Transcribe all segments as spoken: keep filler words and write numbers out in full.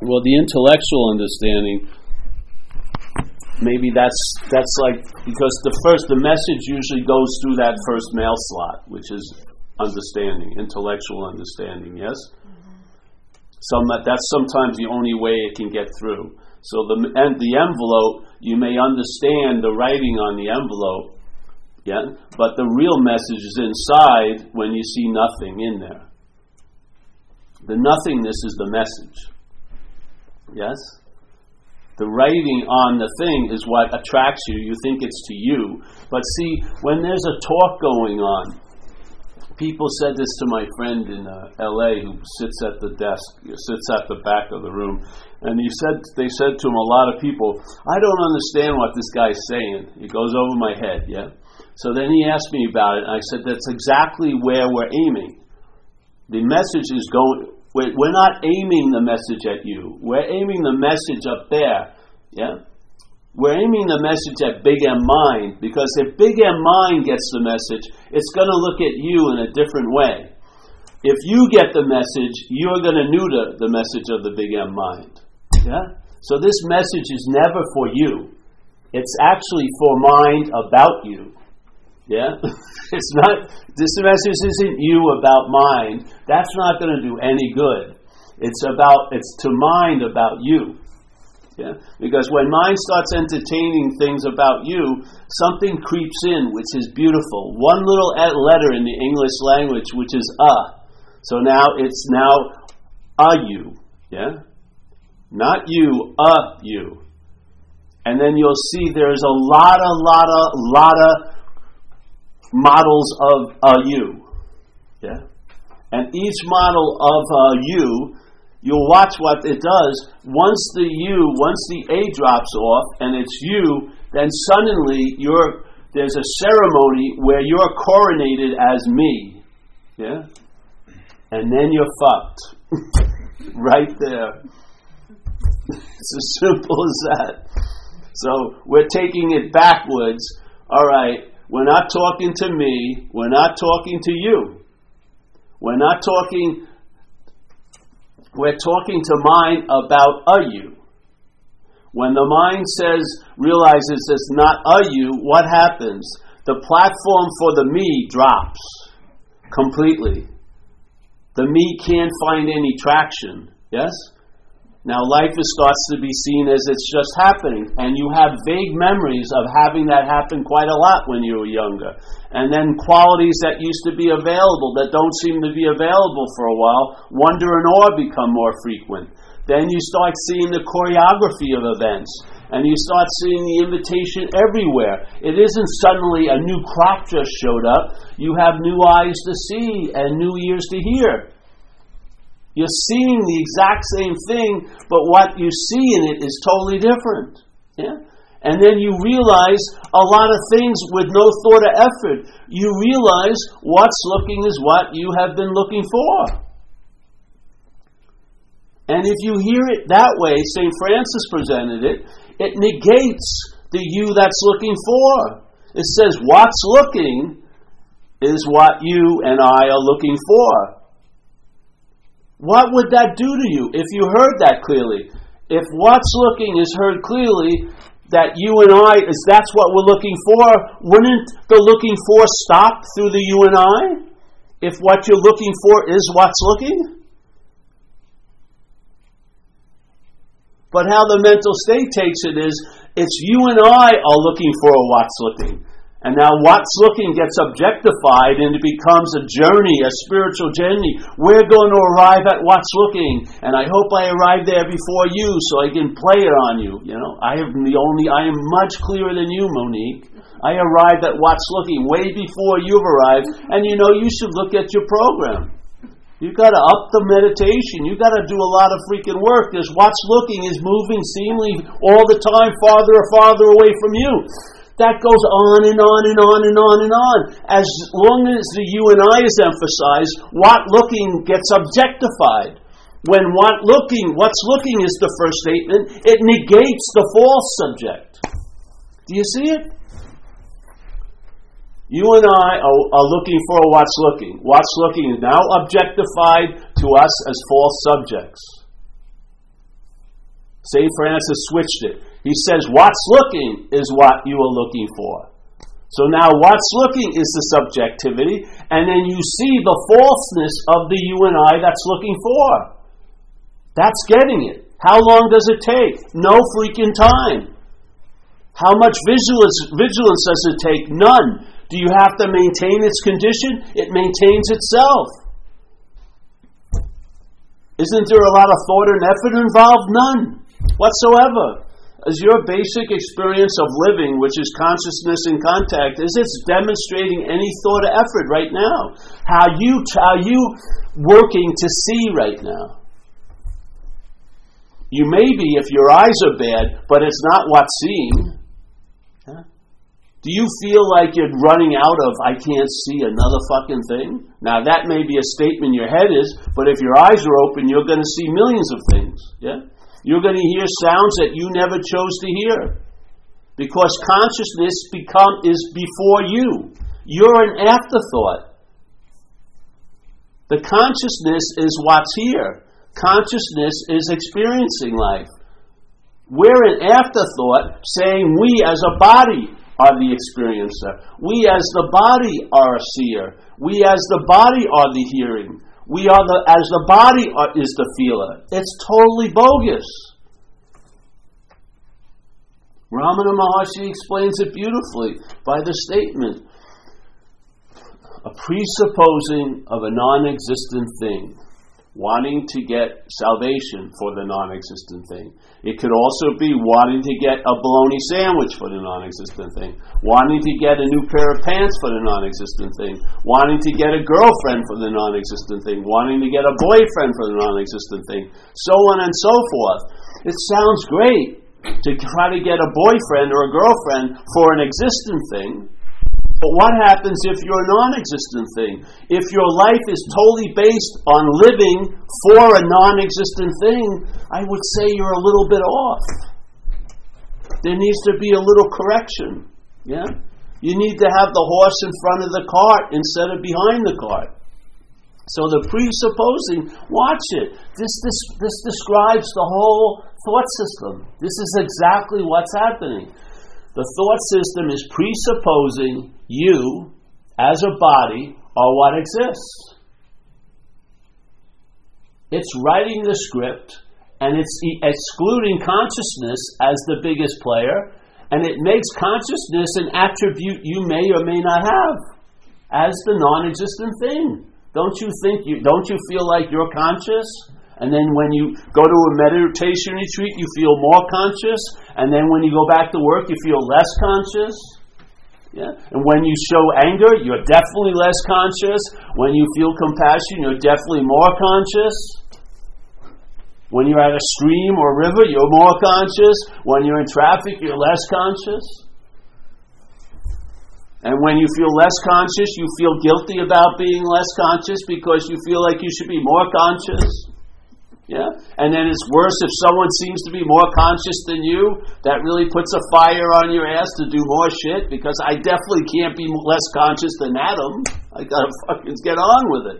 Well, the intellectual understanding, maybe that's that's like, because the first, the message usually goes through that first mail slot, which is understanding, intellectual understanding, yes? Mm-hmm. Some, that's sometimes the only way it can get through. So the and the envelope, you may understand the writing on the envelope, yeah, but the real message is inside when you see nothing in there. The nothingness is the message, yes? The writing on the thing is what attracts you. You think it's to you. But see, when there's a talk going on, people said this to my friend in uh, L A who sits at the desk, sits at the back of the room, and he said, they said to him, a lot of people, I don't understand what this guy's saying. It goes over my head, yeah? So then he asked me about it, and I said, that's exactly where we're aiming. The message is going... We're not aiming the message at you. We're aiming the message up there. Yeah? We're aiming the message at Big M Mind, because if Big M Mind gets the message, it's going to look at you in a different way. If you get the message, you're going to neuter the message of the Big M Mind. Yeah? So this message is never for you. It's actually for mind about you. Yeah, it's not, this message isn't you about mind. That's not going to do any good. It's about, it's to mind about you. Yeah, because when mind starts entertaining things about you, something creeps in, which is beautiful. One little letter in the English language, which is uh. So now it's now uh you. Yeah, not you, uh you. And then you'll see there's a lot, a lot, a lot of models of a you, yeah, and each model of a you, you'll watch what it does. Once the you, once the a drops off, and it's you, then suddenly you're there's a ceremony where you're coronated as me, yeah, and then you're fucked, right there. It's as simple as that. So we're taking it backwards. All right. We're not talking to me. We're not talking to you. We're not talking, we're talking to mind about a you. When the mind says, realizes it's not a you, what happens? The platform for the me drops completely. The me can't find any traction, yes? Now life is, starts to be seen as it's just happening, and you have vague memories of having that happen quite a lot when you were younger. And then qualities that used to be available that don't seem to be available for a while, wonder and awe become more frequent. Then you start seeing the choreography of events, and you start seeing the invitation everywhere. It isn't suddenly a new crop just showed up. You have new eyes to see and new ears to hear. You're seeing the exact same thing, but what you see in it is totally different. Yeah? And then you realize a lot of things with no thought or effort. You realize what's looking is what you have been looking for. And if you hear it that way, Saint Francis presented it, it negates the you that's looking for. It says what's looking is what you and I are looking for. What would that do to you if you heard that clearly? If what's looking is heard clearly, that you and I, is that's what we're looking for, wouldn't the looking for stop through the you and I? If what you're looking for is what's looking? But how the mental state takes it is, it's you and I are looking for what's looking. And now what's looking gets objectified, and it becomes a journey, a spiritual journey. We're going to arrive at what's looking, and I hope I arrive there before you so I can play it on you. You know, I am the only, I am much clearer than you, Monique. I arrived at what's looking way before you've arrived, and you know, you should look at your program. You've got to up the meditation. You've got to do a lot of freaking work, because what's looking is moving seemingly all the time farther and farther away from you. That goes on and on and on and on and on. As long as the you and I is emphasized, what looking gets objectified. When what looking, what's looking is the first statement, it negates the false subject. Do you see it? You and I are, are looking for what's looking. What's looking is now objectified to us as false subjects. Saint Francis switched it. He says, what's looking is what you are looking for. So now what's looking is the subjectivity, and then you see the falseness of the you and I that's looking for. That's getting it. How long does it take? No freaking time. How much vigilance, vigilance does it take? None. Do you have to maintain its condition? It maintains itself. Isn't there a lot of thought and effort involved? None whatsoever. As your basic experience of living, which is consciousness and contact, is it's demonstrating any thought or effort right now. How you how you working to see right now? You may be if your eyes are bad, but it's not what's seen. Huh? Do you feel like you're running out of, I can't see another fucking thing? Now that may be a statement your head is, but if your eyes are open, you're going to see millions of things. Yeah? You're going to hear sounds that you never chose to hear, because consciousness become is before you. You're an afterthought. The consciousness is what's here. Consciousness is experiencing life. We're an afterthought, saying we as a body are the experiencer. We as the body are a seer. We as the body are the hearing. We are the, as the body are, is the feeler. It's totally bogus. Ramana Maharshi explains it beautifully by the statement, a presupposing of a non-existent thing, wanting to get salvation for the non-existent thing. It could also be wanting to get a bologna sandwich for the non-existent thing, wanting to get a new pair of pants for the non-existent thing, wanting to get a girlfriend for the non-existent thing, wanting to get a boyfriend for the non-existent thing, so on and so forth. It sounds great to try to get a boyfriend or a girlfriend for an existent thing. But what happens if you're a non-existent thing? If your life is totally based on living for a non-existent thing, I would say you're a little bit off. There needs to be a little correction. Yeah? You need to have the horse in front of the cart instead of behind the cart. So the presupposing, watch it. This, this, this describes the whole thought system. This is exactly what's happening. The thought system is presupposing you, as a body, are what exists. It's writing the script, and it's excluding consciousness as the biggest player, and it makes consciousness an attribute you may or may not have, as the non-existent thing. Don't you think you? Don't you feel like you're conscious? And then when you go to a meditation retreat, you feel more conscious. And then when you go back to work, you feel less conscious. Yeah? And when you show anger, you're definitely less conscious. When you feel compassion, you're definitely more conscious. When you're at a stream or a river, you're more conscious. When you're in traffic, you're less conscious. And when you feel less conscious, you feel guilty about being less conscious because you feel like you should be more conscious. Yeah, and then it's worse if someone seems to be more conscious than you. That really puts a fire on your ass to do more shit, because I definitely can't be less conscious than Adam. I gotta fucking get on with it.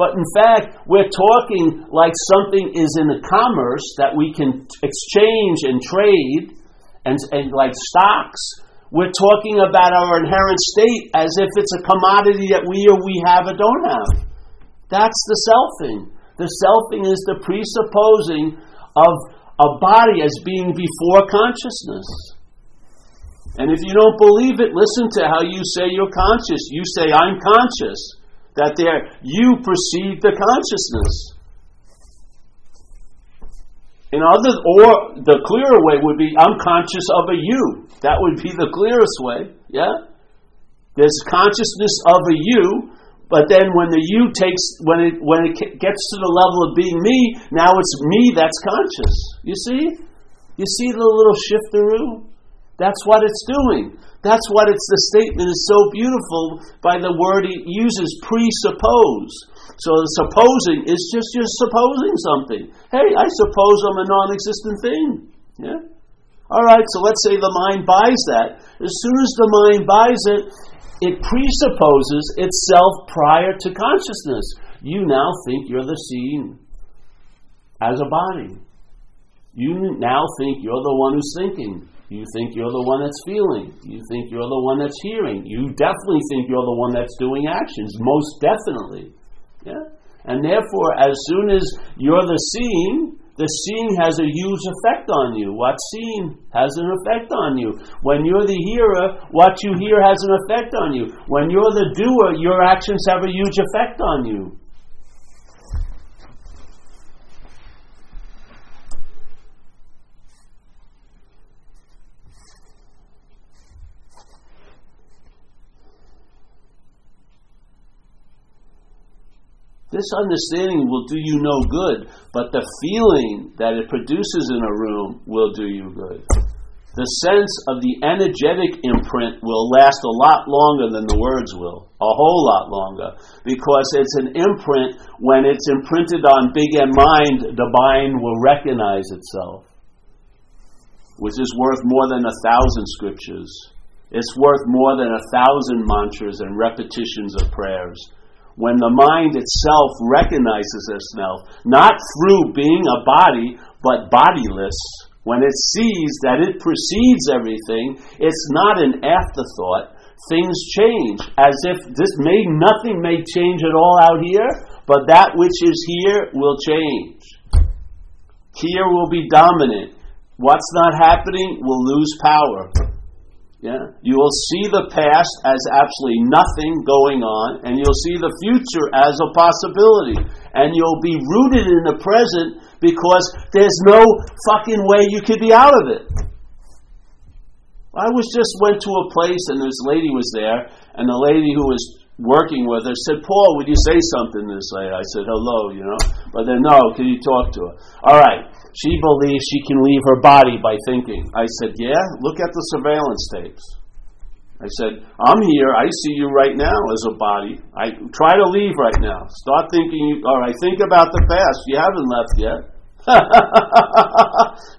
But in fact, we're talking like something is in a commerce that we can exchange and trade, and, and like stocks. We're talking about our inherent state as if it's a commodity that we or we have or don't have. That's the selfing. The selfing is the presupposing of a body as being before consciousness. And if you don't believe it, listen to how you say you're conscious. You say, I'm conscious. That there, you perceive the consciousness. In other, or the clearer way would be, I'm conscious of a you. That would be the clearest way. Yeah? There's consciousness of a you. But then when the you takes, when it when it gets to the level of being me, now it's me that's conscious. You see? You see the little shifteroo? That's what it's doing. That's what it's, the statement is so beautiful by the word it uses, presuppose. So the supposing is just you're supposing something. Hey, I suppose I'm a non-existent thing. Yeah? All right, so let's say the mind buys that. As soon as the mind buys it, it presupposes itself prior to consciousness. You now think you're the seen as a body. You now think you're the one who's thinking. You think you're the one that's feeling. You think you're the one that's hearing. You definitely think you're the one that's doing actions, most definitely. Yeah? And therefore, as soon as you're the seeing, the seeing has a huge effect on you. What's seen has an effect on you. When you're the hearer, what you hear has an effect on you. When you're the doer, your actions have a huge effect on you. This understanding will do you no good, but the feeling that it produces in a room will do you good. The sense of the energetic imprint will last a lot longer than the words will, a whole lot longer, because it's an imprint. When it's imprinted on big and mind, the mind will recognize itself, which is worth more than a thousand scriptures. It's worth more than a thousand mantras and repetitions of prayers. When the mind itself recognizes itself, not through being a body, but bodiless, when it sees that it precedes everything, it's not an afterthought. Things change, as if this may, nothing may change at all out here, but that which is here will change. Here will be dominant. What's not happening will lose power. Yeah. You will see the past as absolutely nothing going on, and you'll see the future as a possibility. And you'll be rooted in the present because there's no fucking way you could be out of it. I was just went to a place and this lady was there, and the lady who was working with her said, "Paul, would you say something to this lady?" I said, "Hello," you know. But then, "No, can you talk to her?" All right. She believes she can leave her body by thinking. I said, "Yeah, look at the surveillance tapes." I said, "I'm here. I see you right now as a body. I try to leave right now. Start thinking. All right, think about the past. You haven't left yet."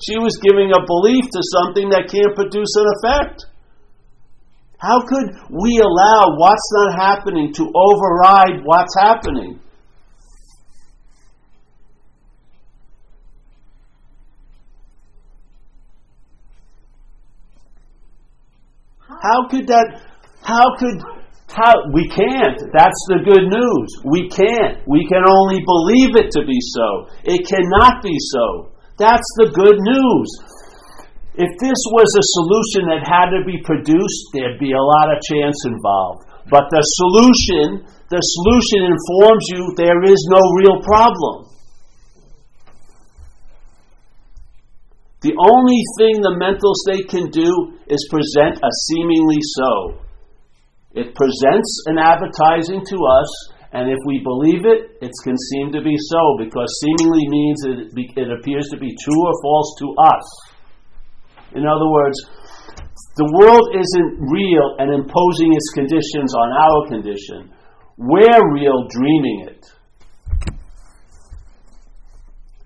She was giving a belief to something that can't produce an effect. How could we allow what's not happening to override what's happening? How could that, how could, how, we can't. That's the good news. We can't. We can only believe it to be so. It cannot be so. That's the good news. If this was a solution that had to be produced, there'd be a lot of chance involved. But the solution, the solution informs you there is no real problem. The only thing the mental state can do is present a seemingly so. It presents an advertising to us, and if we believe it, it can seem to be so, because seemingly means it, it appears to be true or false to us. In other words, the world isn't real and imposing its conditions on our condition. We're real dreaming it.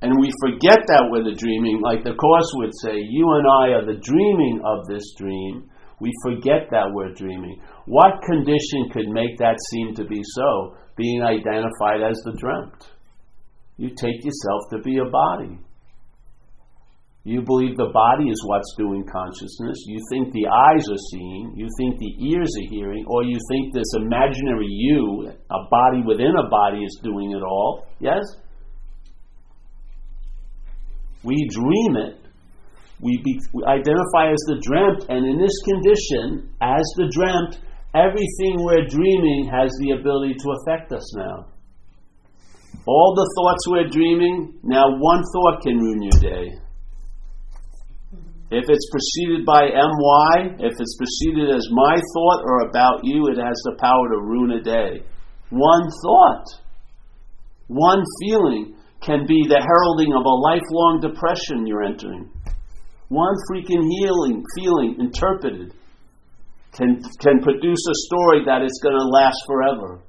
And we forget that we're the dreaming, like the Course would say, you and I are the dreaming of this dream. We forget that we're dreaming. What condition could make that seem to be so, being identified as the dreamt? You take yourself to be a body. You believe the body is what's doing consciousness. You think the eyes are seeing. You think the ears are hearing. Or you think this imaginary you, a body within a body, is doing it all. Yes? We dream it, we, be, we identify as the dreamt, and in this condition, as the dreamt, everything we're dreaming has the ability to affect us now. All the thoughts we're dreaming, now one thought can ruin your day. If it's preceded by M Y, if it's preceded as my thought or about you, it has the power to ruin a day. One thought, one feeling, can be the heralding of a lifelong depression you're entering. One freaking healing, feeling interpreted can can produce a story that is going to last forever.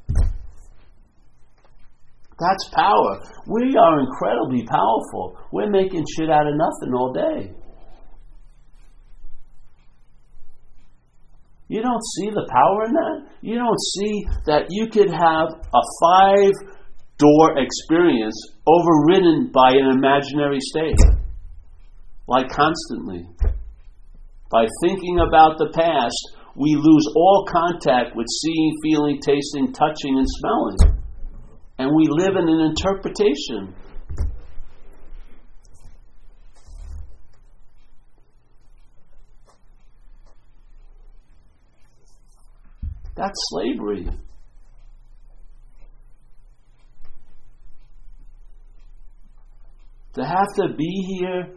That's power. We are incredibly powerful. We're making shit out of nothing all day. You don't see the power in that? You don't see that you could have a five door experience overridden by an imaginary state. Like constantly. By thinking about the past, we lose all contact with seeing, feeling, tasting, touching, and smelling. And we live in an interpretation. That's slavery. To have to be here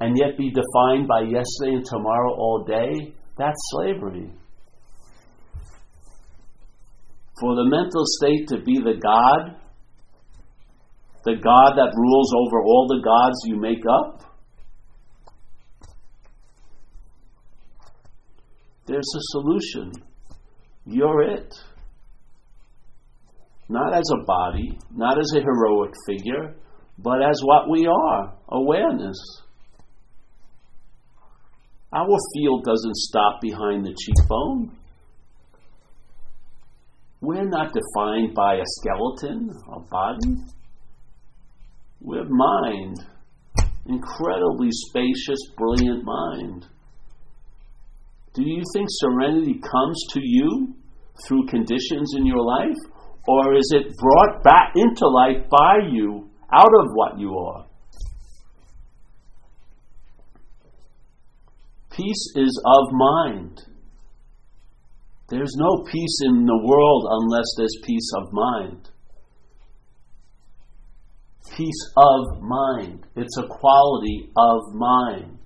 and yet be defined by yesterday and tomorrow all day, that's slavery. For the mental state to be the God, the God that rules over all the gods you make up, there's a solution. You're it. Not as a body, not as a heroic figure, but as what we are, awareness. Our field doesn't stop behind the cheekbone. We're not defined by a skeleton, a body. We're mind, incredibly spacious, brilliant mind. Do you think serenity comes to you through conditions in your life, or is it brought back into life by you, out of what you are? Peace is of mind. There's no peace in the world unless there's peace of mind. Peace of mind. It's a quality of mind.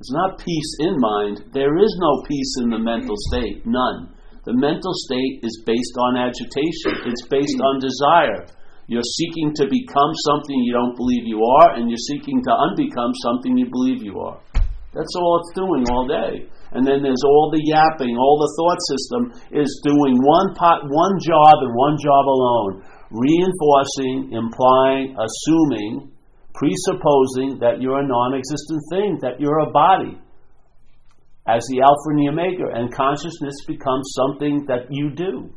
It's not peace in mind. There is no peace in the mental state. None. The mental state is based on agitation. It's based on desire. You're seeking to become something you don't believe you are, and you're seeking to unbecome something you believe you are. That's all it's doing all day. And then there's all the yapping, all the thought system is doing one pot, one job and one job alone. Reinforcing, implying, assuming, presupposing that you're a non-existent thing, that you're a body. As the Alpha and the Omega, and consciousness becomes something that you do.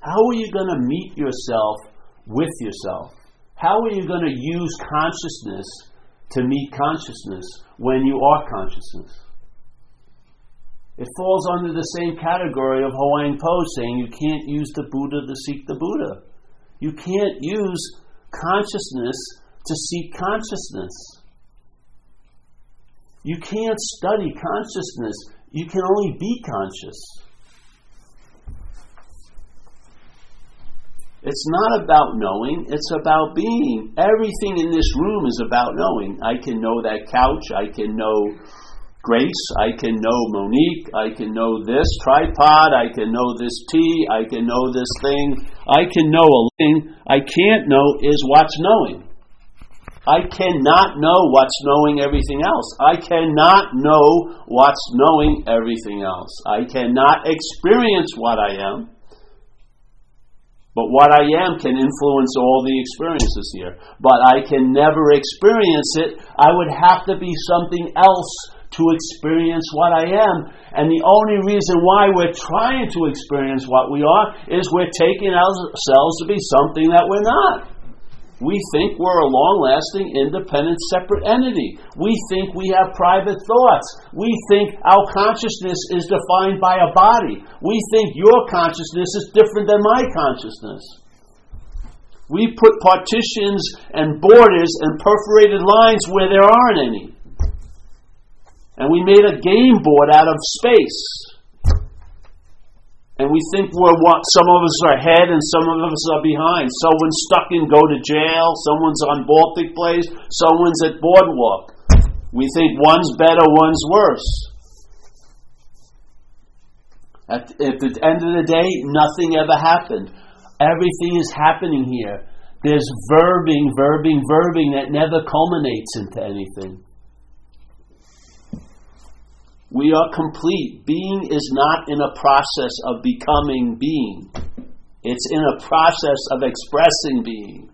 How are you going to meet yourself with yourself? How are you going to use consciousness to meet consciousness when you are consciousness? It falls under the same category of Hawaiian Po saying you can't use the Buddha to seek the Buddha. You can't use consciousness to seek consciousness. You can't study consciousness. You can only be conscious. It's not about knowing. It's about being. Everything in this room is about knowing. I can know that couch. I can know Grace. I can know Monique. I can know this tripod. I can know this tea. I can know this thing. I can know a thing. I can't know is what's knowing. I cannot know what's knowing everything else. I cannot know what's knowing everything else. I cannot experience what I am. But what I am can influence all the experiences here. But I can never experience it. I would have to be something else to experience what I am. And the only reason why we're trying to experience what we are is we're taking ourselves to be something that we're not. We think we're a long-lasting, independent, separate entity. We think we have private thoughts. We think our consciousness is defined by a body. We think your consciousness is different than my consciousness. We put partitions and borders and perforated lines where there aren't any. And we made a game board out of space. And we think we're what, some of us are ahead and some of us are behind. Someone's stuck in go to jail. Someone's on Baltic Place. Someone's at Boardwalk. We think one's better, one's worse. At, at the end of the day, nothing ever happened. Everything is happening here. There's verbing, verbing, verbing that never culminates into anything. We are complete. Being is not in a process of becoming being. It's in a process of expressing being.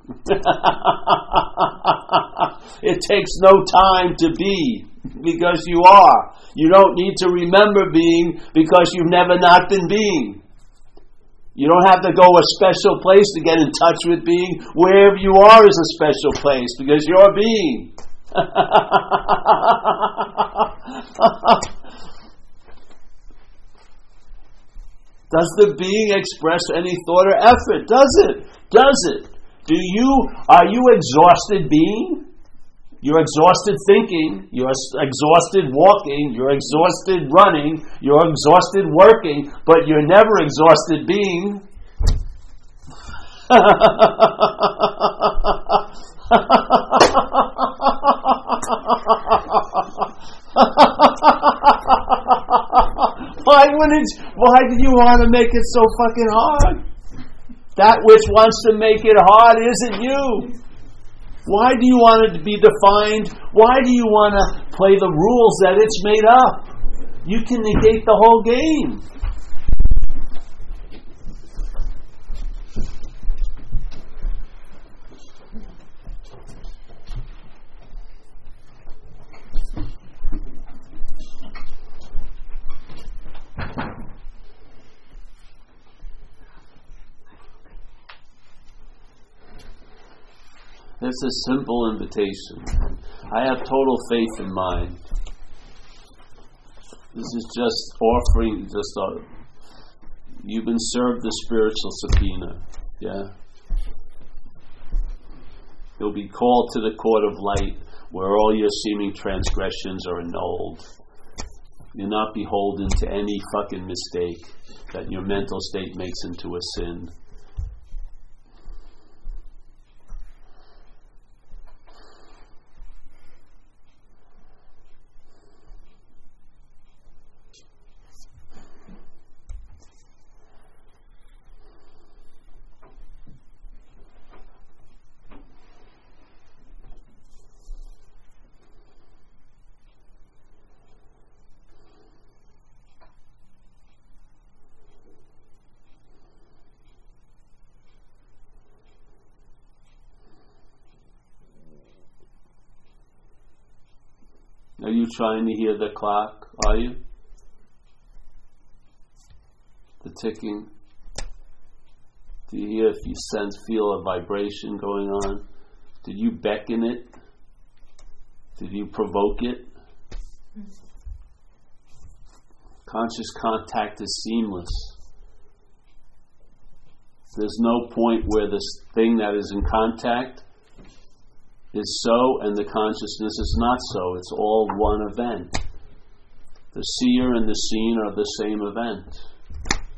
It takes no time to be because you are. You don't need to remember being because you've never not been being. You don't have to go a special place to get in touch with being. Wherever you are is a special place because you're being. Does the being express any thought or effort? Does it? Does it? Do you, are you exhausted being? You're exhausted thinking, you're exhausted walking, you're exhausted running, you're exhausted working, but you're never exhausted being. Why wouldn't, why do you want to make it so fucking hard? That which wants to make it hard isn't you. Why do you want it to be defined? Why do you want to play the rules that it's made up? You can negate the whole game. It's a simple invitation. I have total faith in mind. This is just offering, just a, you've been served the spiritual subpoena. Yeah? You'll be called to the court of light where all your seeming transgressions are annulled. You're not beholden to any fucking mistake that your mental state makes into a sin. Are you trying to hear the clock? Are you? The ticking? Do you hear if you sense, feel a vibration going on? Did you beckon it? Did you provoke it? Conscious contact is seamless. There's no point where this thing that is in contact is so and the consciousness is not so. It's all one event. The seer and the seen are the same event.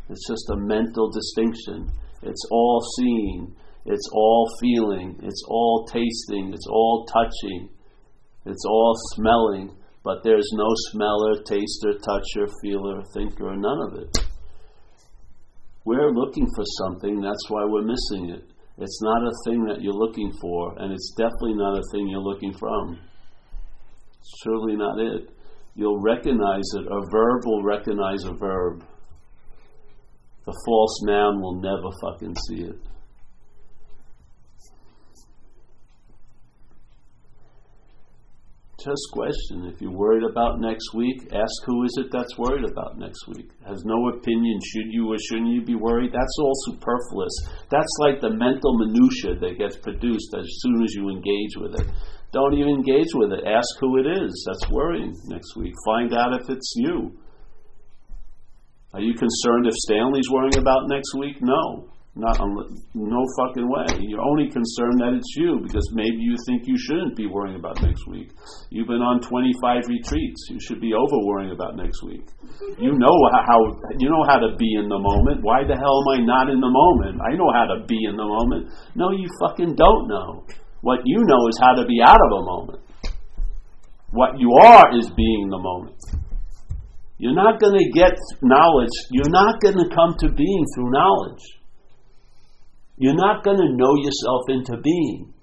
It's just a mental distinction. It's all seeing. It's all feeling. It's all tasting. It's all touching. It's all smelling. But there's no smeller, taster, toucher, feeler, thinker, none of it. We're looking for something. That's why we're missing it. It's not a thing that you're looking for, and it's definitely not a thing you're looking from. It's surely not it. You'll recognize it. A verb will recognize a verb. The false noun will never fucking see it. Just question. If you're worried about next week, ask who is it that's worried about next week. Has no opinion. Should you or shouldn't you be worried? That's all superfluous. That's like the mental minutia that gets produced as soon as you engage with it. Don't even engage with it. Ask who it is that's worrying next week. Find out if it's you. Are you concerned if Stanley's worrying about next week? No. Not on, no fucking way. You're only concerned that it's you because maybe you think you shouldn't be worrying about next week. You've been on twenty-five retreats. You should be over worrying about next week. You know how you know how to be in the moment. Why the hell am I not in the moment? I know how to be in the moment. No, you fucking don't know. What you know is how to be out of a moment. What you are is being the moment. You're not going to get knowledge. You're not going to come to being through knowledge. You're not going to know yourself into being.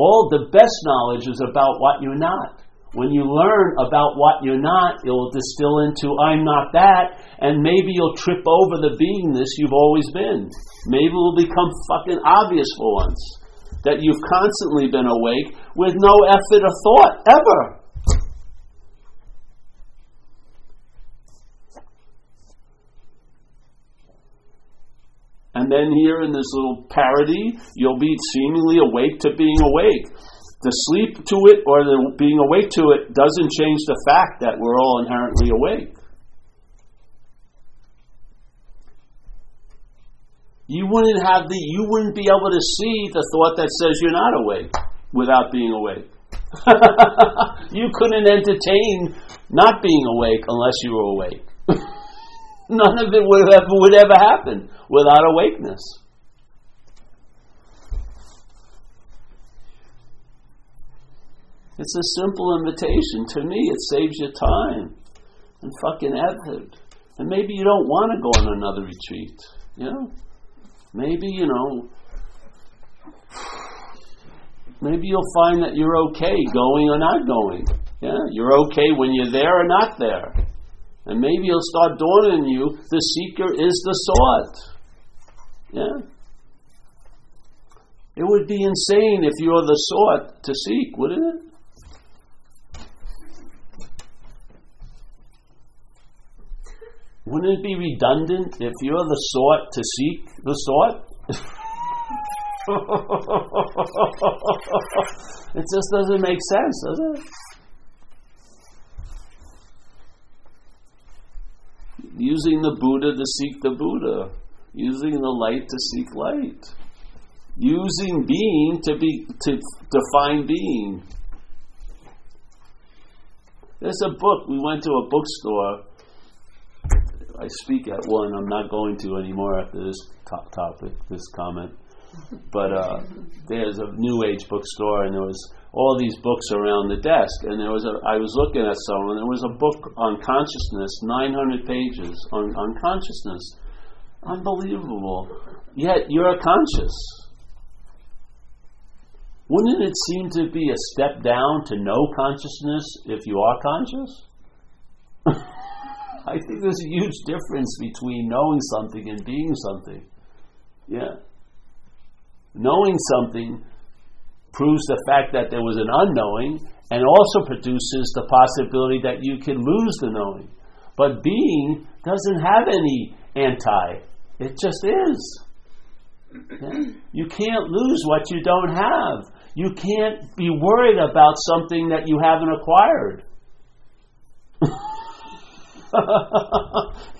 All the best knowledge is about what you're not. When you learn about what you're not, it'll distill into I'm not that, and maybe you'll trip over the beingness you've always been. Maybe it'll become fucking obvious for once that you've constantly been awake with no effort or thought, ever. And And then here in this little parody, you'll be seemingly awake to being awake. The sleep to it or the being awake to it doesn't change the fact that we're all inherently awake. You wouldn't have the, you wouldn't be able to see the thought that says you're not awake without being awake. You couldn't entertain not being awake unless you were awake. None of it would ever, would ever happen without awakeness. It's a simple invitation. To me, it saves your time and fucking effort. And maybe you don't want to go on another retreat. You know? Maybe, you know, maybe you'll find that you're okay going or not going. Yeah, you're okay when you're there or not there. And maybe it'll start dawning on you, the seeker is the sought. Yeah? It would be insane if you're the sought to seek, wouldn't it? Wouldn't it be redundant if you're the sought to seek the sought? It just doesn't make sense, does it? Using the Buddha to seek the Buddha. Using the light to seek light. Using being to be to define being. There's a book. We went to a bookstore. I speak at one. I'm not going to anymore after this top topic, this comment. But uh, there's a New Age bookstore, and there was all these books around the desk. And there was a, I was looking at some, and there was a book on consciousness, nine hundred pages on, on consciousness. Unbelievable. Yet you're conscious. Wouldn't it seem to be a step down to no consciousness if you are conscious? I think there's a huge difference between knowing something and being something. Yeah. Knowing something proves the fact that there was an unknowing and also produces the possibility that you can lose the knowing. But being doesn't have any anti. It just is. Yeah? You can't lose what you don't have. You can't be worried about something that you haven't acquired.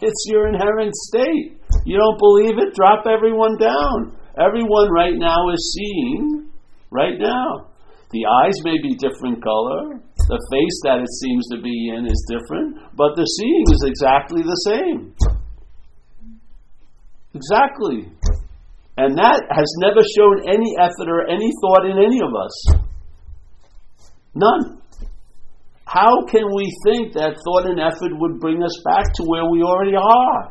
It's your inherent state. You don't believe it? Drop everyone down. Everyone right now is seeing right now. The eyes may be different color. The face that it seems to be in is different, but the seeing is exactly the same. Exactly. And that has never shown any effort or any thought in any of us. None. How can we think that thought and effort would bring us back to where we already are?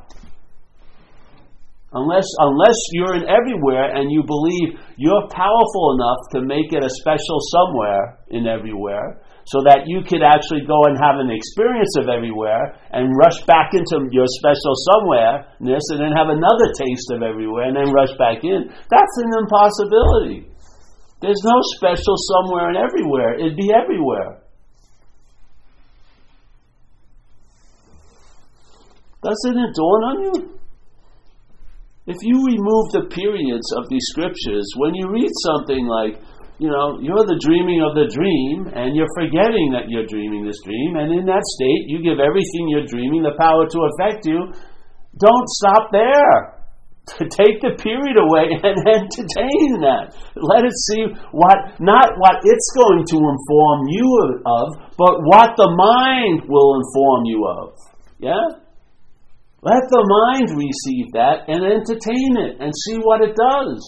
Unless unless you're in everywhere and you believe you're powerful enough to make it a special somewhere in everywhere so that you could actually go and have an experience of everywhere and rush back into your special somewhereness and then have another taste of everywhere and then rush back in. That's an impossibility. There's no special somewhere in everywhere. It'd be everywhere. Doesn't it dawn on you? If you remove the periods of these scriptures, when you read something like, you know, you're the dreaming of the dream, and you're forgetting that you're dreaming this dream, and in that state, you give everything you're dreaming the power to affect you, don't stop there. Take the period away and entertain that. Let it see what, not what it's going to inform you of, but what the mind will inform you of. Yeah? Let the mind receive that and entertain it and see what it does.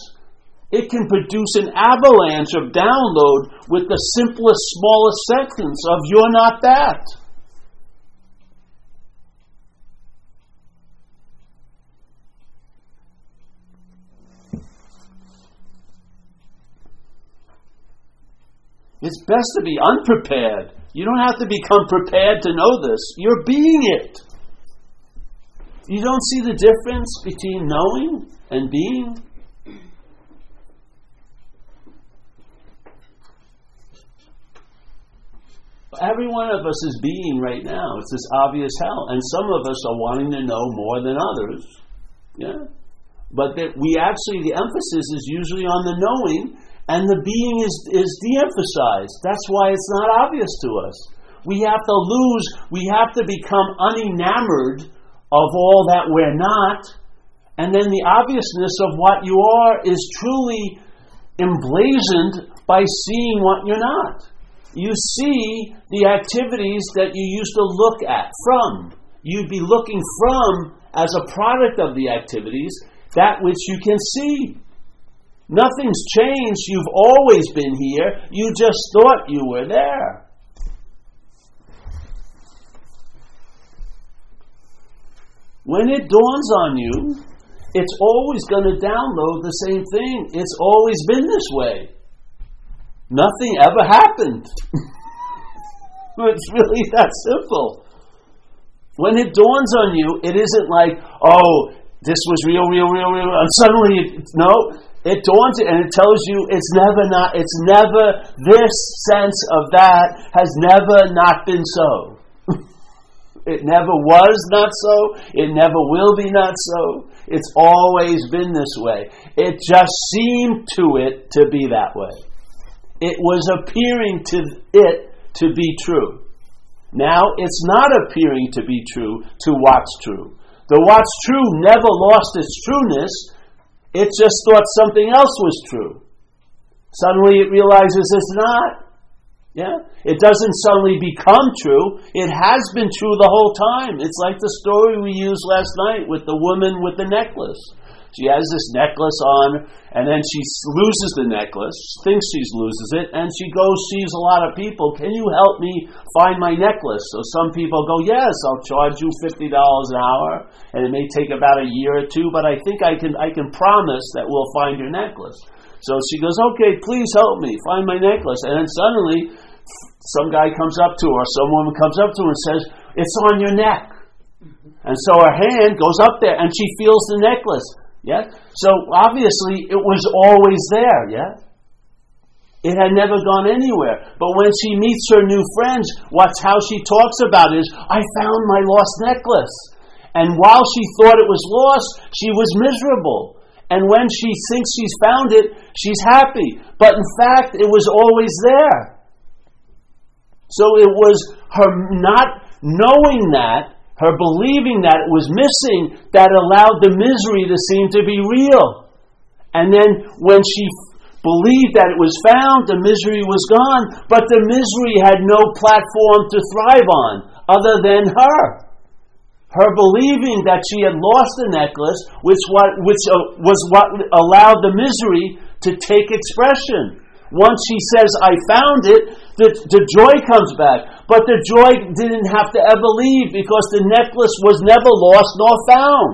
It can produce an avalanche of download with the simplest, smallest sentence of you're not that. It's best to be unprepared. You don't have to become prepared to know this. You're being it. You don't see the difference between knowing and being? Every one of us is being right now. It's this obvious hell. And some of us are wanting to know more than others. Yeah? but that we actually, the emphasis is usually on the knowing, and the being is, is de-emphasized. That's why it's not obvious to us. We have to lose, we have to become unenamored of all that we're not, and then the obviousness of what you are is truly emblazoned by seeing what you're not. You see the activities that you used to look at from. You'd be looking from, as a product of the activities, that which you can see. Nothing's changed. You've always been here. You just thought you were there. When it dawns on you, it's always going to download the same thing. It's always been this way. Nothing ever happened. It's really that simple. When it dawns on you, it isn't like, oh, this was real, real, real, real, and suddenly, it, no, it dawns and it tells you it's never not, it's never, this sense of that has never not been so. It never was not so. It never will be not so. It's always been this way. It just seemed to it to be that way. It was appearing to it to be true. Now it's not appearing to be true to what's true. The what's true never lost its trueness. It just thought something else was true. Suddenly it realizes it's not. Yeah, it doesn't suddenly become true. It has been true the whole time. It's like the story we used last night with the woman with the necklace. She has this necklace on, and then she loses the necklace, thinks she loses it, and she goes, sees a lot of people, can you help me find my necklace? So some people go, yes, I'll charge you fifty dollars an hour, and it may take about a year or two, but I think I can, I can promise that we'll find your necklace. So she goes, okay, please help me find my necklace. And then suddenly, some guy comes up to her, or some woman comes up to her and says, it's on your neck. And so her hand goes up there, and she feels the necklace. Yeah? So obviously, it was always there, yeah? It had never gone anywhere. But when she meets her new friends, what's how she talks about is, I found my lost necklace. And while she thought it was lost, she was miserable. And when she thinks she's found it, she's happy. But in fact, it was always there. So it was her not knowing that, her believing that it was missing, that allowed the misery to seem to be real. And then when she f- believed that it was found, the misery was gone, but the misery had no platform to thrive on other than her. Her believing that she had lost the necklace, which, what, which uh, was what allowed the misery to take expression. Once she says, I found it, the, the joy comes back. But the joy didn't have to ever leave because the necklace was never lost nor found.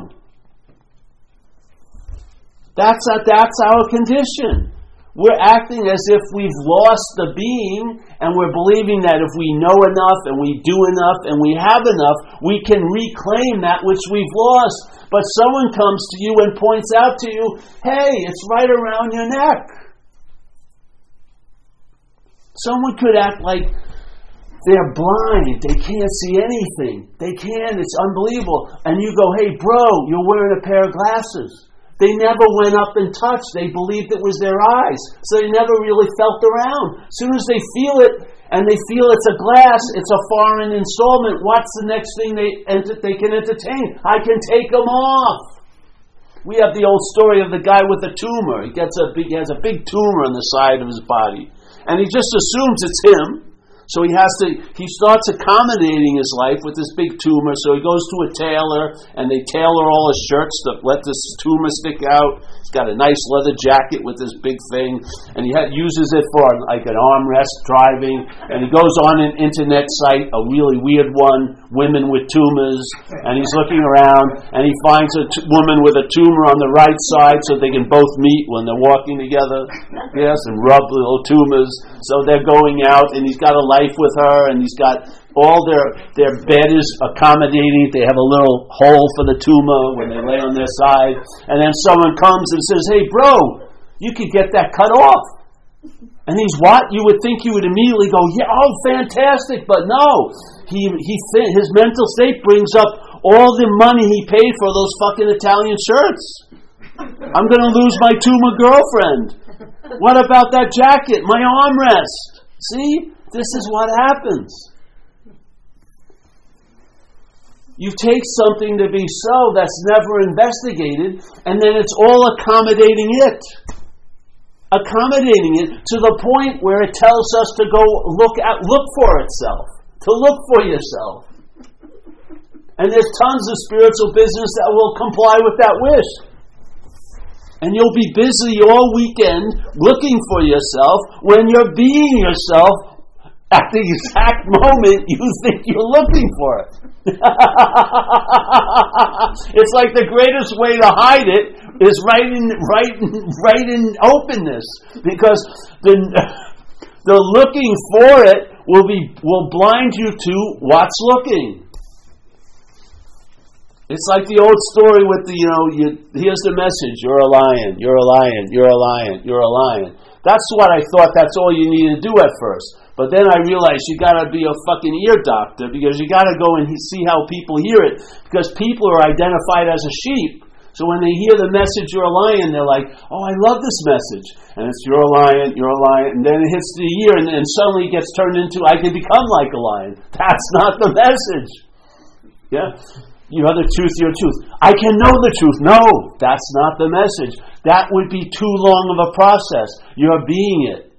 That's, a, that's our condition. We're acting as if we've lost the being, and we're believing that if we know enough and we do enough and we have enough, we can reclaim that which we've lost. But someone comes to you and points out to you, hey, it's right around your neck. Someone could act like they're blind, they can't see anything. They can, it's unbelievable. And you go, hey bro, you're wearing a pair of glasses. They never went up and touched, they believed it was their eyes. So they never really felt around. As soon as they feel it, and they feel it's a glass, it's a foreign installment, what's the next thing they ent- they can entertain? I can take them off. We have the old story of the guy with the tumor. He gets a big, he has a big tumor on the side of his body. And he just assumes it's him, so he has to. He starts accommodating his life with this big tumor, so he goes to a tailor, and they tailor all his shirts to let this tumor stick out. He's got a nice leather jacket with this big thing, and he had, uses it for like an armrest driving, and he goes on an internet site, a really weird one, women with tumors, and he's looking around, and he finds a t- woman with a tumor on the right side so they can both meet when they're walking together, yes, and rub little tumors. So they're going out, and he's got a light with her, and he's got all their their bed is accommodating. They have a little hole for the tumor when they lay on their side, and then someone comes and says, hey bro, you could get that cut off. And he's what? You would think you would immediately go, yeah, oh fantastic, but no. He he his mental state brings up all the money he paid for those fucking Italian shirts. I'm going to lose my Tuma girlfriend. What about that jacket? My armrest. See? This is what happens. You take something to be so that's never investigated, and then it's all accommodating it. Accommodating it to the point where it tells us to go look at, look for itself, to look for yourself. And there's tons of spiritual business that will comply with that wish. And you'll be busy all weekend looking for yourself when you're being yourself at the exact moment you think you're looking for it. It's like the greatest way to hide it is right in right in, right in openness, because the the looking for it will be will blind you to what's looking. It's like the old story with the you know you, here's the message: you're a lion, you're a lion, you're a lion, you're a lion. That's what I thought. That's all you needed to do at first. But then I realized you got to be a fucking ear doctor, because you got to go and see how people hear it, because people are identified as a sheep. So when they hear the message, you're a lion, they're like, oh, I love this message. And it's, you're a lion, you're a lion. And then it hits the ear, and then suddenly it gets turned into, I can become like a lion. That's not the message. Yeah? You are the truth, you're truth. I can know the truth. No, that's not the message. That would be too long of a process. You're being it.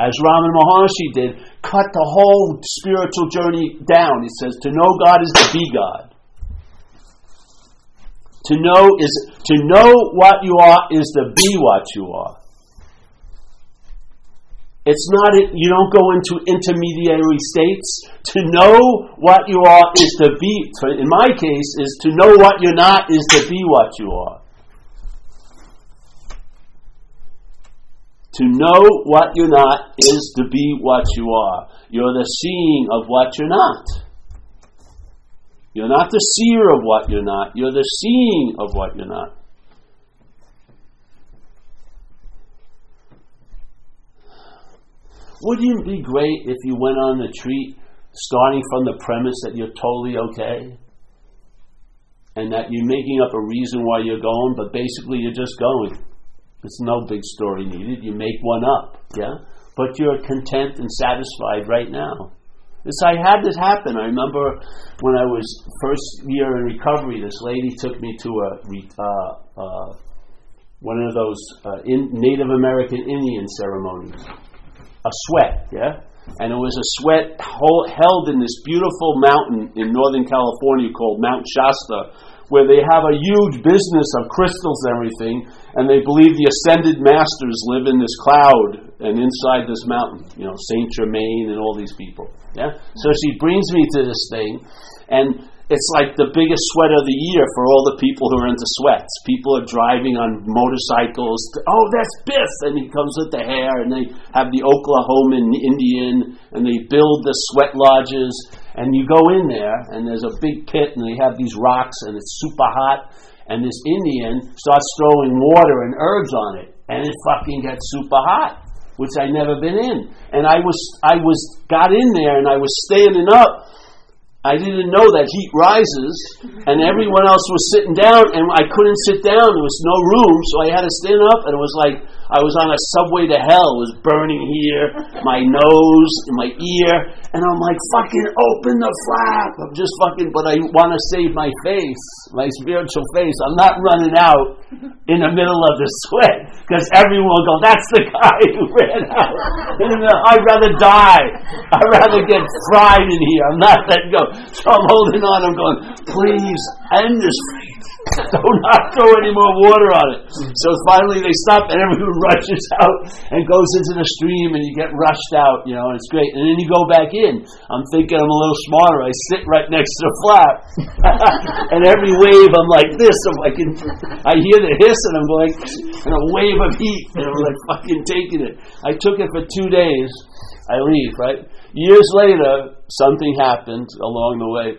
As Ramana Maharshi did, cut the whole spiritual journey down. He says, to know God is to be God. To know is to know what you are is to be what you are. It's not, you don't go into intermediary states. To know what you are is to be, in my case, is to know what you're not is to be what you are. To know what you're not is to be what you are. You're the seeing of what you're not. You're not the seer of what you're not. You're the seeing of what you're not. Wouldn't it be great if you went on a retreat starting from the premise that you're totally okay? And that you're making up a reason why you're going, but basically you're just going. It's no big story needed. You make one up, yeah? But you're content and satisfied right now. It's, I had this happen. I remember when I was first year in recovery, this lady took me to a uh, uh, one of those uh, in Native American Indian ceremonies, a sweat, yeah? And it was a sweat hold, held in this beautiful mountain in Northern California called Mount Shasta, where they have a huge business of crystals and everything, and they believe the ascended masters live in this cloud and inside this mountain, you know, Saint Germain and all these people. Yeah? So she brings me to this thing, and it's like the biggest sweat of the year for all the people who are into sweats. People are driving on motorcycles. To, oh, that's Biff! And he comes with the hair, and they have the Oklahoman Indian, and they build the sweat lodges. And you go in there, and there's a big pit, and they have these rocks, and it's super hot. And this Indian starts throwing water and herbs on it, and it fucking gets super hot, which I'd never been in. And I was, I was got in there, and I was standing up. I didn't know that heat rises, and everyone else was sitting down, and I couldn't sit down. There was no room, so I had to stand up, and it was like I was on a subway to hell. It was burning here, my nose, my ear, and I'm like, fucking open the flap. I'm just fucking, but I want to save my face, my spiritual face. I'm not running out in the middle of the sweat, because everyone will go, that's the guy who ran out. I'd rather die. I'd rather get fried in here. I'm not letting go. So I'm holding on, I'm going, please end this. Do not throw any more water on it. So finally they stop, and everyone rushes out and goes into the stream, and you get rushed out, you know, and it's great. And then you go back in. I'm thinking I'm a little smarter. I sit right next to the flap, and every wave I'm like this. I'm like, I hear the hiss, and I'm going, and a wave of heat, and I'm like fucking taking it. I took it for two days. I leave, right? Years later, something happened along the way.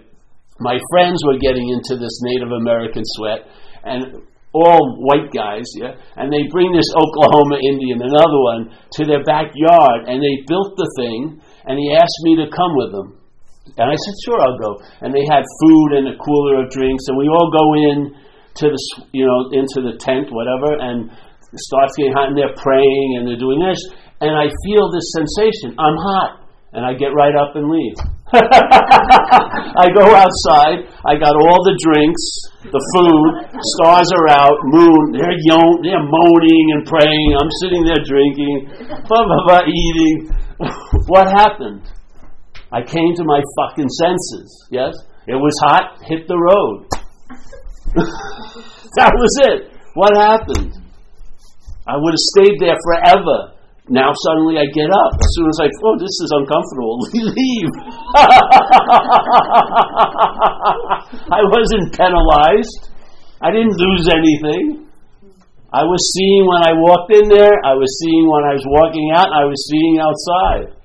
My friends were getting into this Native American sweat, and all white guys, yeah? And they bring this Oklahoma Indian, another one, to their backyard, and they built the thing, and he asked me to come with them. And I said, sure, I'll go. And they had food and a cooler of drinks, and we all go in to the, you know, into the tent, whatever, and it starts getting hot, and they're praying and they're doing this, and I feel this sensation, I'm hot, and I get right up and leave. I go outside, I got all the drinks, the food, stars are out, moon, they're yon- they're moaning and praying, I'm sitting there drinking, blah, blah, blah, eating. What happened? I came to my fucking senses, yes? It was hot, hit the road. That was it. What happened? I would have stayed there forever. Now suddenly I get up. As soon as I, oh, this is uncomfortable. Leave. I wasn't penalized. I didn't lose anything. I was seeing when I walked in there. I was seeing when I was walking out. I was seeing outside.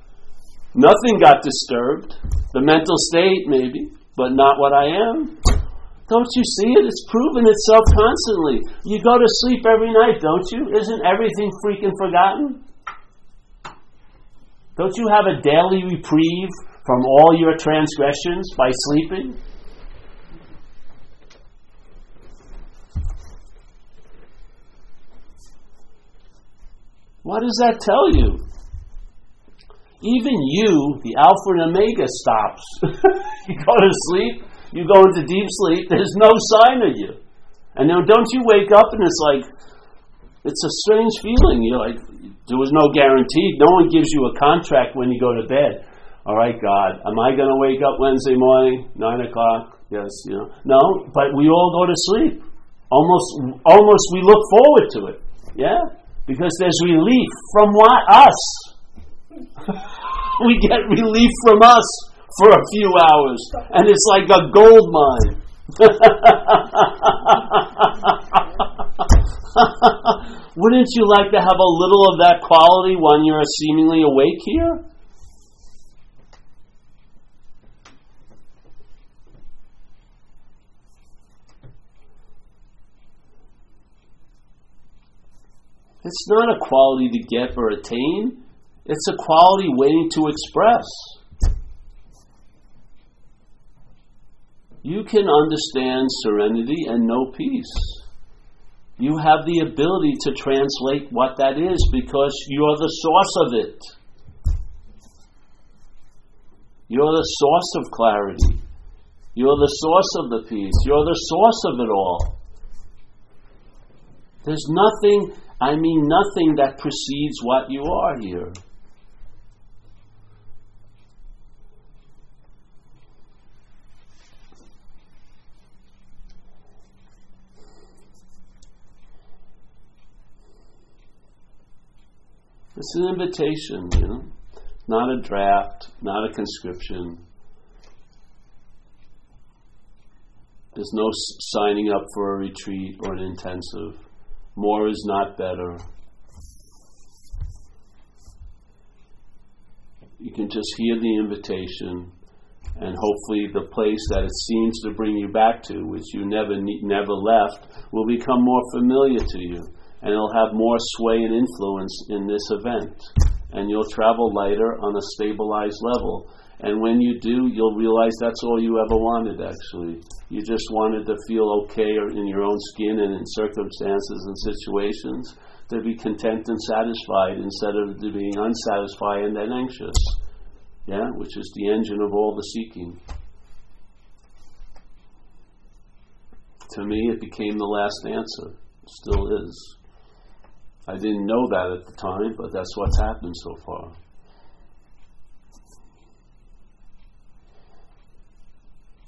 Nothing got disturbed. The mental state, maybe, but not what I am. Don't you see it? It's proven itself constantly. You go to sleep every night, don't you? Isn't everything freaking forgotten? Don't you have a daily reprieve from all your transgressions by sleeping? What does that tell you? Even you, the Alpha and Omega, stops. You go to sleep, you go into deep sleep, there's no sign of you. And then don't you wake up and it's like, it's a strange feeling. You're like, there was no guarantee. No one gives you a contract when you go to bed. All right, God, am I going to wake up Wednesday morning, nine o'clock? Yes, you know. No, but we all go to sleep. Almost, almost we look forward to it. Yeah? Because there's relief from what? Us. We get relief from us for a few hours. And it's like a gold mine. Wouldn't you like to have a little of that quality when you're seemingly awake here? It's not a quality to get or attain. It's a quality waiting to express. You can understand serenity and know peace. You have the ability to translate what that is because you're the source of it. You're the source of clarity. You're the source of the peace. You're the source of it all. There's nothing, I mean nothing that precedes what you are here. It's an invitation, you know, not a draft, not a conscription. There's no signing up for a retreat or an intensive. More is not better. You can just hear the invitation, and hopefully the place that it seems to bring you back to, which you never ne- never left, will become more familiar to you. And it'll have more sway and influence in this event. And you'll travel lighter on a stabilized level. And when you do, you'll realize that's all you ever wanted, actually. You just wanted to feel okay or in your own skin and in circumstances and situations, to be content and satisfied instead of being unsatisfied and then anxious. Yeah, which is the engine of all the seeking. To me, it became the last answer. It still is. I didn't know that at the time, but that's what's happened so far.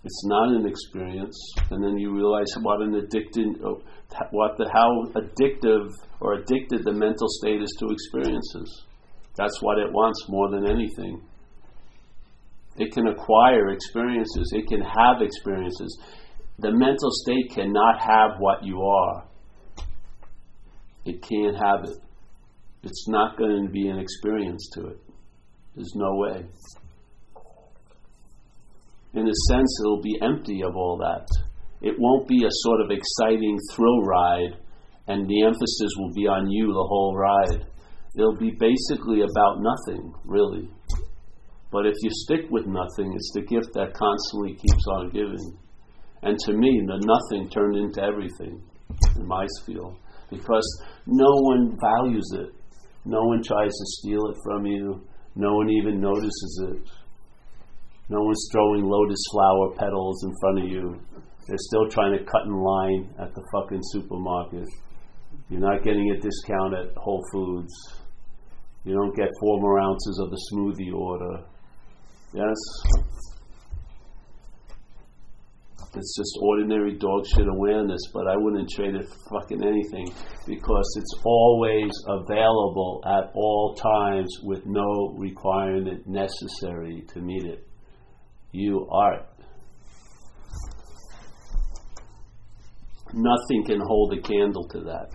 It's not an experience, and then you realize what an addicted, what the how addictive or addicted the mental state is to experiences. That's what it wants more than anything. It can acquire experiences. It can have experiences. The mental state cannot have what you are. It can't have it. It's not going to be an experience to it. There's no way. In a sense, it'll be empty of all that. It won't be a sort of exciting thrill ride, and the emphasis will be on you the whole ride. It'll be basically about nothing, really. But if you stick with nothing, it's the gift that constantly keeps on giving. And to me, the nothing turned into everything in my spiel, because no one values it. No one tries to steal it from you. No one even notices it. No one's throwing lotus flower petals in front of you. They're still trying to cut in line at the fucking supermarket. You're not getting a discount at Whole Foods. You don't get four more ounces of the smoothie order. Yes? It's just ordinary dog shit awareness, but I wouldn't trade it for fucking anything, because it's always available at all times with no requirement necessary to meet it. You are it. Nothing can hold a candle to that.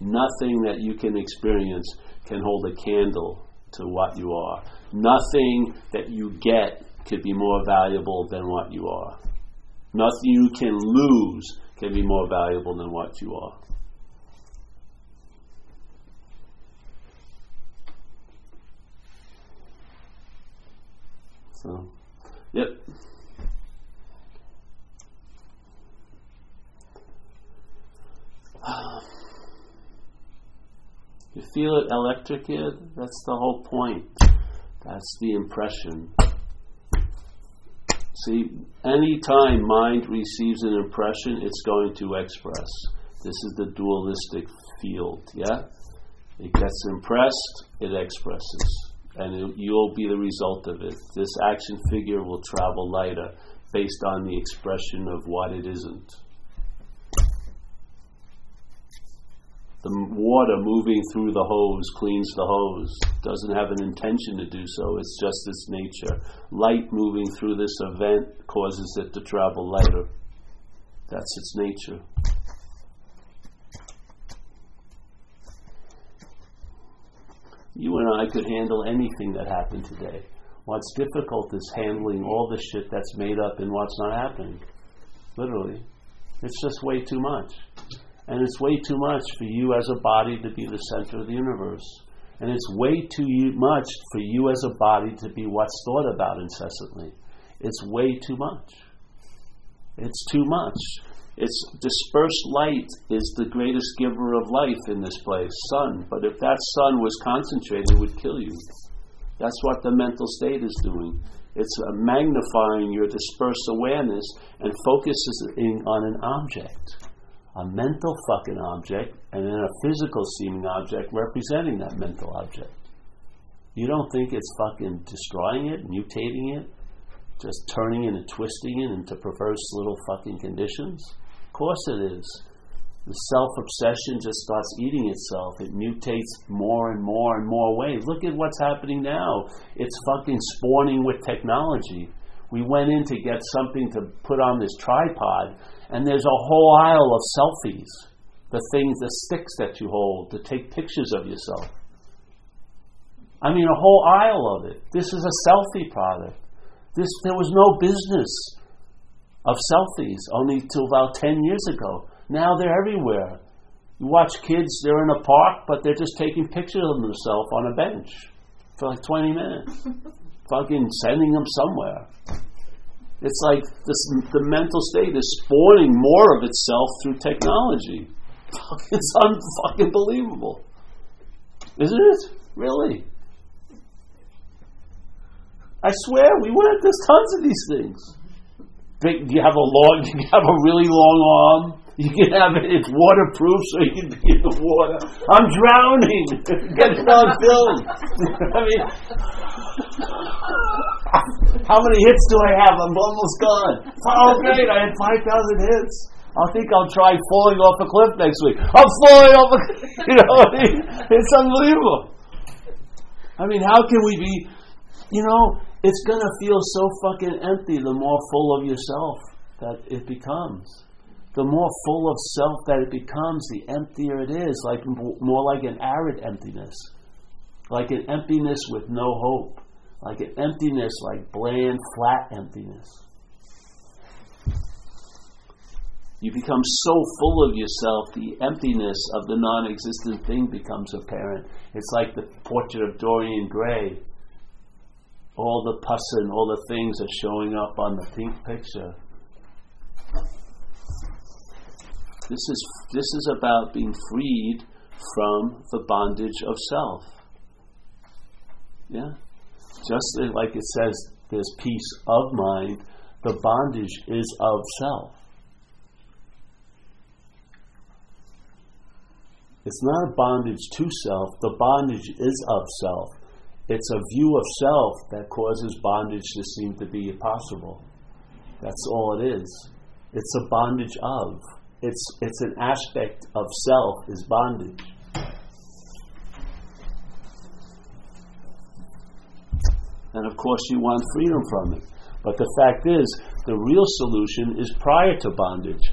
Nothing that you can experience can hold a candle to what you are. Nothing that you get could be more valuable than what you are. Nothing you can lose can be more valuable than what you are. So, yep. You feel it electric here? That's the whole point. That's the impression. See, any time mind receives an impression, it's going to express. This is the dualistic field, yeah? It gets impressed, it expresses. And it, you'll be the result of it. This action figure will travel lighter based on the expression of what it isn't. The water moving through the hose cleans the hose. Doesn't have an intention to do so. It's just its nature. Light moving through this event causes it to travel lighter. That's its nature. You and I could handle anything that happened today. What's difficult is handling all the shit that's made up in what's not happening. Literally. It's just way too much. And it's way too much for you as a body to be the center of the universe. And it's way too much for you as a body to be what's thought about incessantly. It's way too much. It's too much. It's dispersed light is the greatest giver of life in this place, sun. But if that sun was concentrated, it would kill you. That's what the mental state is doing. It's magnifying your dispersed awareness and focuses in on an object. A mental fucking object, and then a physical seeming object representing that mental object. You don't think it's fucking destroying it, mutating it, just turning it and twisting it into perverse little fucking conditions? Of course it is. The self-obsession just starts eating itself. It mutates more and more and more ways. Look at what's happening now. It's fucking spawning with technology. We went in to get something to put on this tripod, and there's a whole aisle of selfies. The things, the sticks that you hold to take pictures of yourself. I mean, a whole aisle of it. This is a selfie product. This, there was no business of selfies only till about ten years ago. Now they're everywhere. You watch kids, they're in a park, but they're just taking pictures of themselves on a bench for like twenty minutes. Fucking sending them somewhere. It's like this, the mental state is spawning more of itself through technology. It's un-fucking believable. Isn't it? Really? I swear, we went, there's tons of these things. Big, you have a long, you have a really long arm. You can have it, it's waterproof, so you can be in the water. I'm drowning. Get it on film. I mean, how many hits do I have? I'm almost gone. Oh, great, I had five thousand hits. I think I'll try falling off a cliff next week. I'm falling off a cliff. You know what I mean? It's unbelievable. I mean, how can we be, you know, it's going to feel so fucking empty the more full of yourself that it becomes. The more full of self that it becomes, the emptier it is, like more like an arid emptiness. Like an emptiness with no hope. Like an emptiness, like bland, flat emptiness. You become so full of yourself, the emptiness of the non-existent thing becomes apparent. It's like the portrait of Dorian Gray. All the pus and all the things are showing up on the pink picture. This is this is about being freed from the bondage of self. Yeah? Just like it says, this peace of mind, the bondage is of self. It's not a bondage to self. The bondage is of self. It's a view of self that causes bondage to seem to be possible. That's all it is. It's a bondage of. It's it's an aspect of self is bondage. And of course you want freedom from it. But the fact is, the real solution is prior to bondage.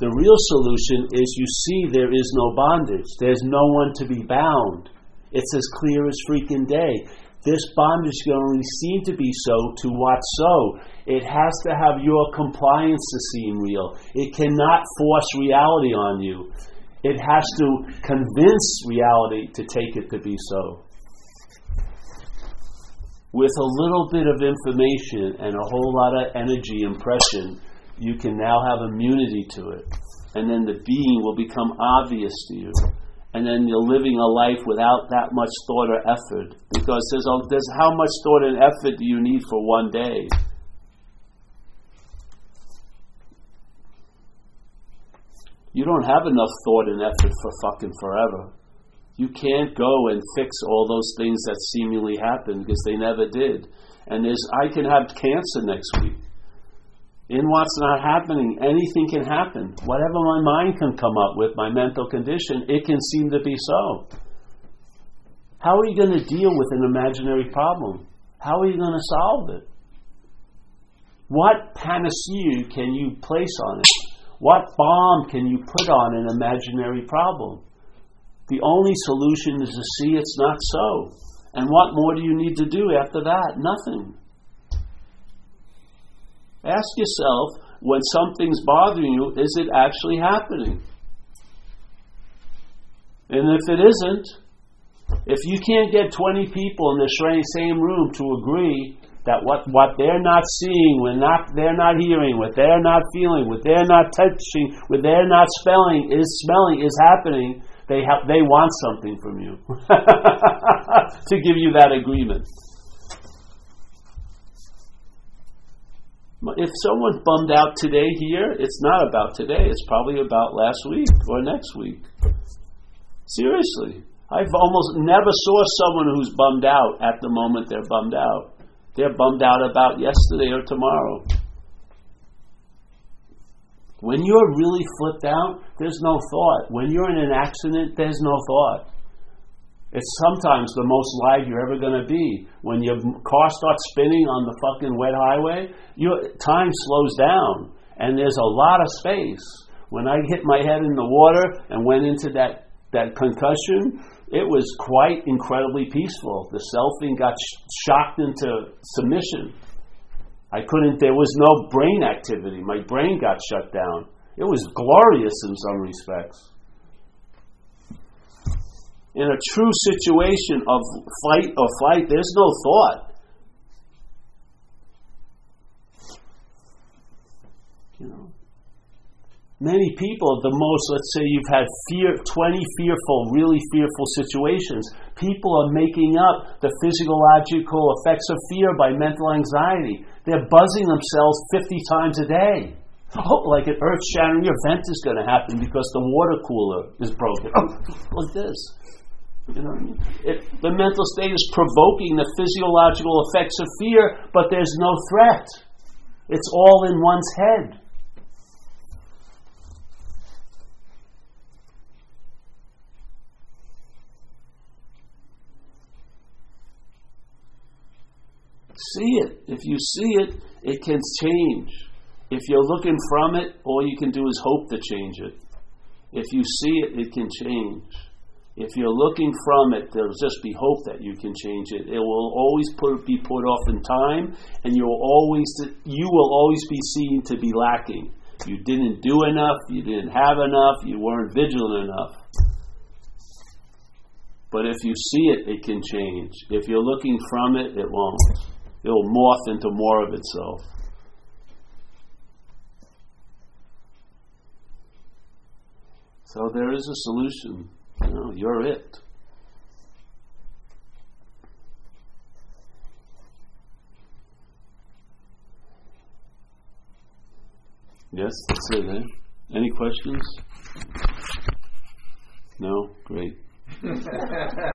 The real solution is you see there is no bondage. There's no one to be bound. It's as clear as freaking day. This bondage can only seem to be so to what's so. It has to have your compliance to seem real. It cannot force reality on you. It has to convince reality to take it to be so. With a little bit of information and a whole lot of energy impression, you can now have immunity to it. And then the being will become obvious to you. And then you're living a life without that much thought or effort. Because there's, a, there's how much thought and effort do you need for one day? You don't have enough thought and effort for fucking forever. You can't go and fix all those things that seemingly happened because they never did. And there's, I can have cancer next week. In what's not happening, anything can happen. Whatever my mind can come up with, my mental condition, it can seem to be so. How are you going to deal with an imaginary problem? How are you going to solve it? What panacea can you place on it? What bomb can you put on an imaginary problem? The only solution is to see it's not so. And what more do you need to do after that? Nothing. Ask yourself, when something's bothering you, is it actually happening? And if it isn't, if you can't get twenty people in the same room to agree that what, what they're not seeing, when not, they're not hearing, what they're not feeling, what they're not touching, what they're not spelling, is smelling, is happening, they have, they want something from you to give you that agreement. If someone's bummed out today here, it's not about today. It's probably about last week or next week. Seriously. I've almost never saw someone who's bummed out at the moment they're bummed out. They're bummed out about yesterday or tomorrow. When you're really flipped out, there's no thought. When you're in an accident, there's no thought. It's sometimes the most live you're ever going to be. When your car starts spinning on the fucking wet highway, your time slows down, and there's a lot of space. When I hit my head in the water and went into that, that concussion, it was quite incredibly peaceful. The selfing got sh- shocked into submission. I couldn't, there was no brain activity. My brain got shut down. It was glorious in some respects. In a true situation of fight or flight, there's no thought. You know, many people, the most, let's say you've had fear, twenty fearful, really fearful situations. People are making up the physiological effects of fear by mental anxiety. They're buzzing themselves fifty times a day. Oh, like an earth-shattering event is going to happen because the water cooler is broken. Oh, like this. You know what I mean? It, the mental state is provoking the physiological effects of fear, but there's no threat. It's all in one's head. See it. If you see it, it can change. If you're looking from it, all you can do is hope to change it. If you see it, it can change. If you're looking from it, there'll just be hope that you can change it. It will always put, be put off in time, and you'll always you will always be seen to be lacking. You didn't do enough, you didn't have enough, you weren't vigilant enough. But if you see it, it can change. If you're looking from it, it won't. It will morph into more of itself. So there is a solution. You know, you're it. Yes, that's it, eh? Any questions? No? Great.